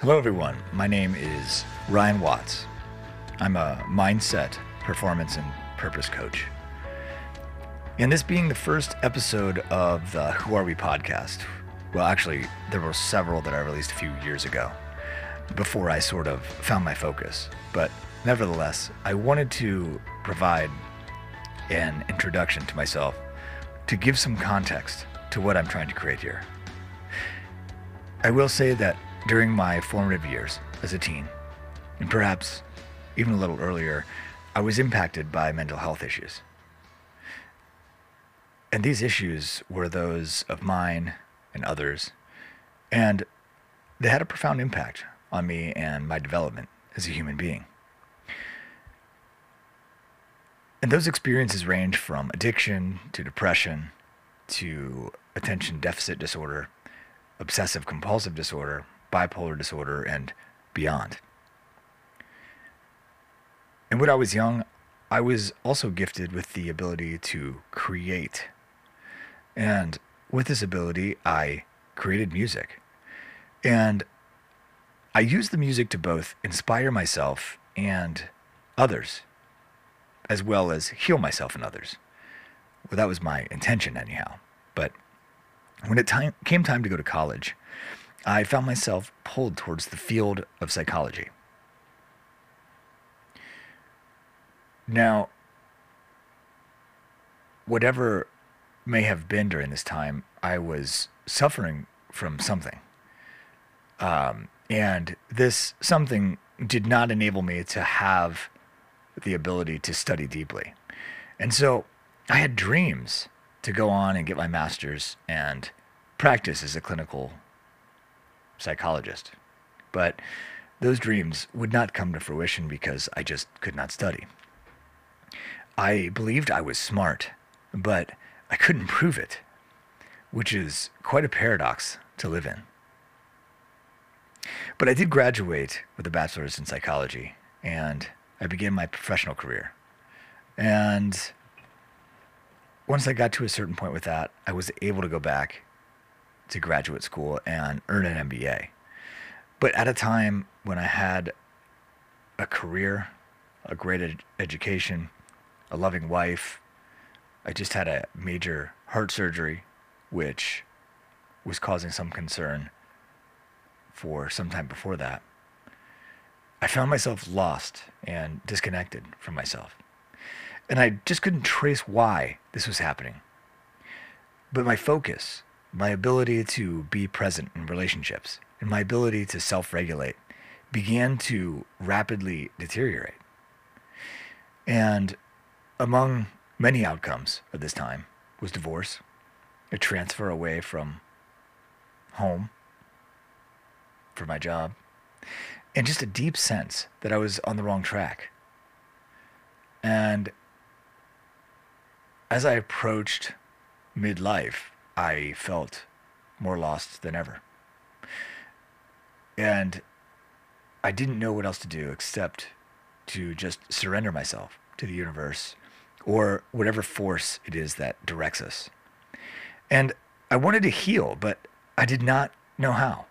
Hello everyone, my name is Ryan Watts. I'm a mindset, performance, and purpose coach. And this being the first episode of the Who Are We podcast, well actually there were several that I released a few years ago before I sort of found my focus. But nevertheless, I wanted to provide an introduction to myself to give some context to what I'm trying to create here. I will say that during my formative years as a teen, and perhaps even a little earlier, I was impacted by mental health issues. And these issues were those of mine and others, and they had a profound impact on me and my development as a human being. And those experiences range from addiction to depression to attention deficit disorder, obsessive compulsive disorder, bipolar disorder, and beyond. And when I was young, I was also gifted with the ability to create. And with this ability, I created music. And I used the music to both inspire myself and others, as well as heal myself and others. Well, that was my intention anyhow. But when it came time to go to college, I found myself pulled towards the field of psychology. Now, whatever may have been during this time, I was suffering from something. And this something did not enable me to have the ability to study deeply. And so I had dreams to go on and get my master's and practice as a clinical psychologist. But those dreams would not come to fruition because I just could not study. I believed I was smart, but I couldn't prove it, which is quite a paradox to live in. But I did graduate with a bachelor's in psychology, and I began my professional career. And once I got to a certain point with that, I was able to go back to graduate school and earn an MBA. But at a time when I had a career, a great education, a loving wife, I just had a major heart surgery, which was causing some concern for some time before that. I found myself lost and disconnected from myself. And I just couldn't trace why this was happening. But my focus, my ability to be present in relationships, and my ability to self-regulate began to rapidly deteriorate. And among many outcomes of this time was divorce, a transfer away from home for my job, and just a deep sense that I was on the wrong track. And as I approached midlife, I felt more lost than ever. And I didn't know what else to do except to just surrender myself to the universe or whatever force it is that directs us. And I wanted to heal, but I did not know how.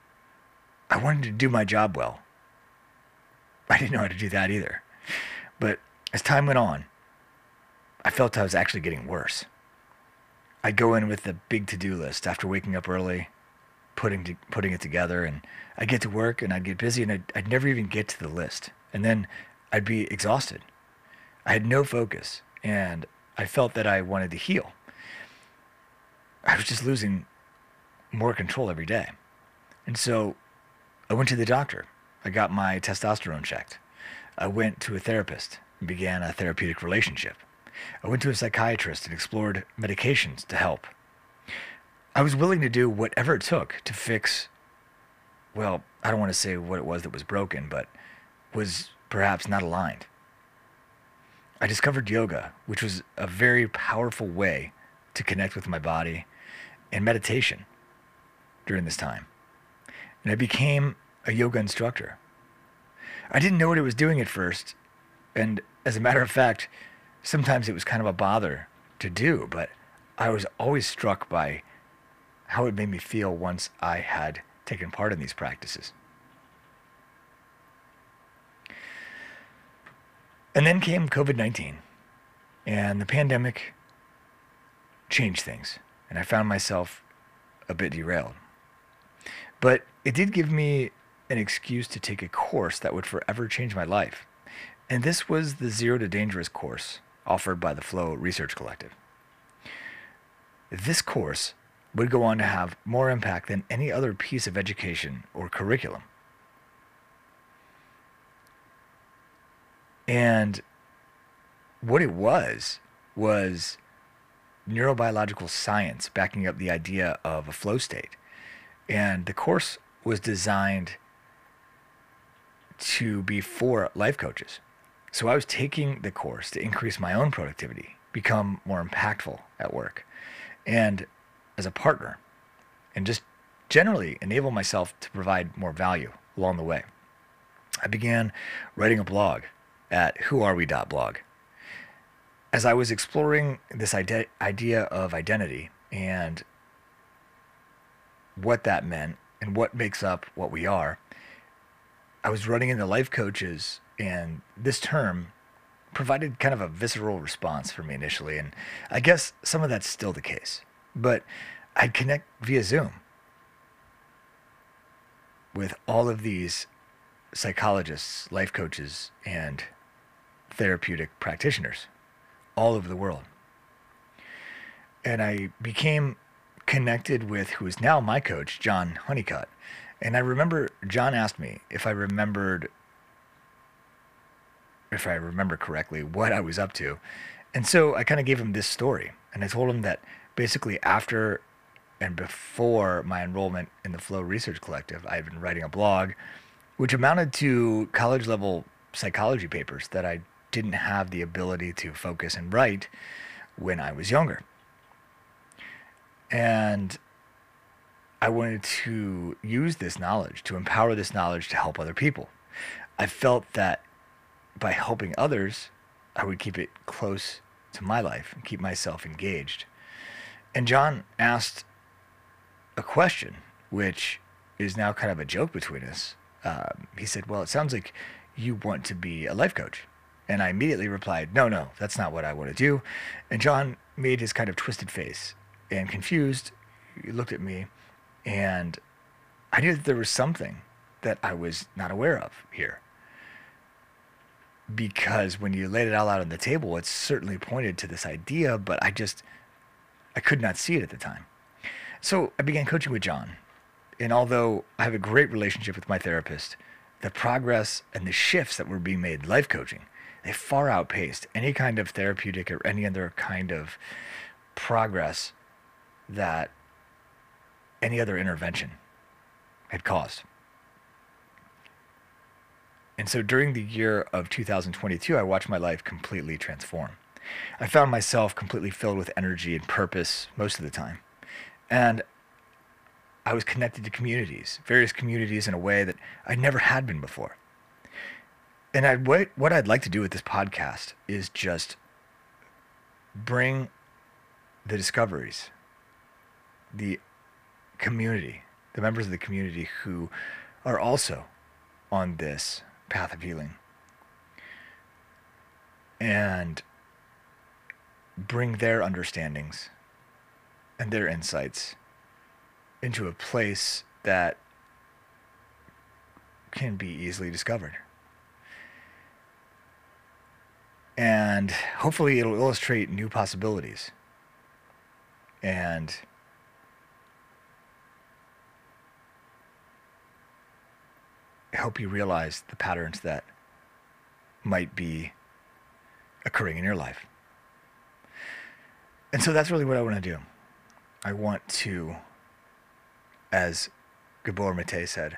I wanted to do my job well. I didn't know how to do that either. But as time went on, I felt I was actually getting worse. I'd go in with a big to-do list after waking up early, putting it together, and I'd get to work and I'd get busy and I'd never even get to the list. And then I'd be exhausted. I had no focus and I felt that I wanted to heal. I was just losing more control every day. And so I went to the doctor. I got my testosterone checked. I went to a therapist and began a therapeutic relationship. I went to a psychiatrist and explored medications to help. I was willing to do whatever it took to fix, well, I don't want to say what it was that was broken, but was perhaps not aligned. I discovered yoga, which was a very powerful way to connect with my body, and meditation during this time. And I became a yoga instructor. I didn't know what I was doing at first, and as a matter of fact, sometimes it was kind of a bother to do, but I was always struck by how it made me feel once I had taken part in these practices. And then came COVID-19, and the pandemic changed things, and I found myself a bit derailed. But it did give me an excuse to take a course that would forever change my life. And this was the Zero to Dangerous course offered by the Flow Research Collective. This course would go on to have more impact than any other piece of education or curriculum. And what it was neurobiological science backing up the idea of a flow state. And the course was designed to be for life coaches. So I was taking the course to increase my own productivity, become more impactful at work, and as a partner, and just generally enable myself to provide more value along the way. I began writing a blog at whoarewe.blog. As I was exploring this idea of identity and what that meant and what makes up what we are, I was running into life coaches, and this term provided kind of a visceral response for me initially, and I guess some of that's still the case. But I'd connect via Zoom with all of these psychologists, life coaches, and therapeutic practitioners all over the world. And I became connected with who is now my coach, John Honeycutt. And I remember John asked me if I remembered, if I remember correctly, what I was up to. And so I kind of gave him this story. And I told him that basically after and before my enrollment in the Flow Research Collective, I had been writing a blog, which amounted to college-level psychology papers that I didn't have the ability to focus and write when I was younger. And I wanted to use this knowledge, to empower this knowledge to help other people. I felt that by helping others, I would keep it close to my life and keep myself engaged. And John asked a question, which is now kind of a joke between us. He said, well, it sounds like you want to be a life coach. And I immediately replied, no, that's not what I want to do. And John made his kind of twisted face and confused. He looked at me. And I knew that there was something that I was not aware of here. Because when you laid it all out on the table, it certainly pointed to this idea, but I could not see it at the time. So I began coaching with John. And although I have a great relationship with my therapist, the progress and the shifts that were being made in life coaching, they far outpaced any kind of therapeutic or any other kind of progress that any other intervention had caused. And so during the year of 2022, I watched my life completely transform. I found myself completely filled with energy and purpose most of the time. And I was connected to communities, various communities, in a way that I never had been before. And what I'd like to do with this podcast is just bring the discoveries, the community, the members of the community who are also on this path of healing, and bring their understandings and their insights into a place that can be easily discovered. And hopefully it'll illustrate new possibilities and help you realize the patterns that might be occurring in your life. And so that's really what I want to do. I want to, as Gabor Maté said,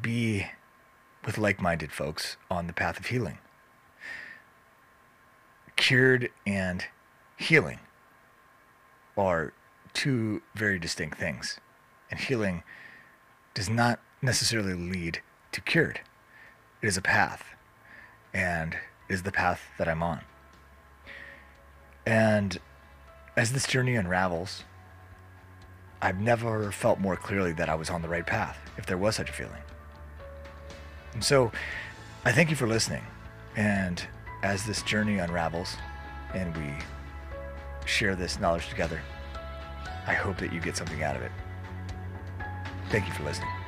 be with like-minded folks on the path of healing. Cured and healing are two very distinct things. And healing does not necessarily lead to cured. It is a path, and it is the path that I'm on. And as this journey unravels, I've never felt more clearly that I was on the right path, if there was such a feeling. And so I thank you for listening. And as this journey unravels and we share this knowledge together, I hope that you get something out of it. Thank you for listening.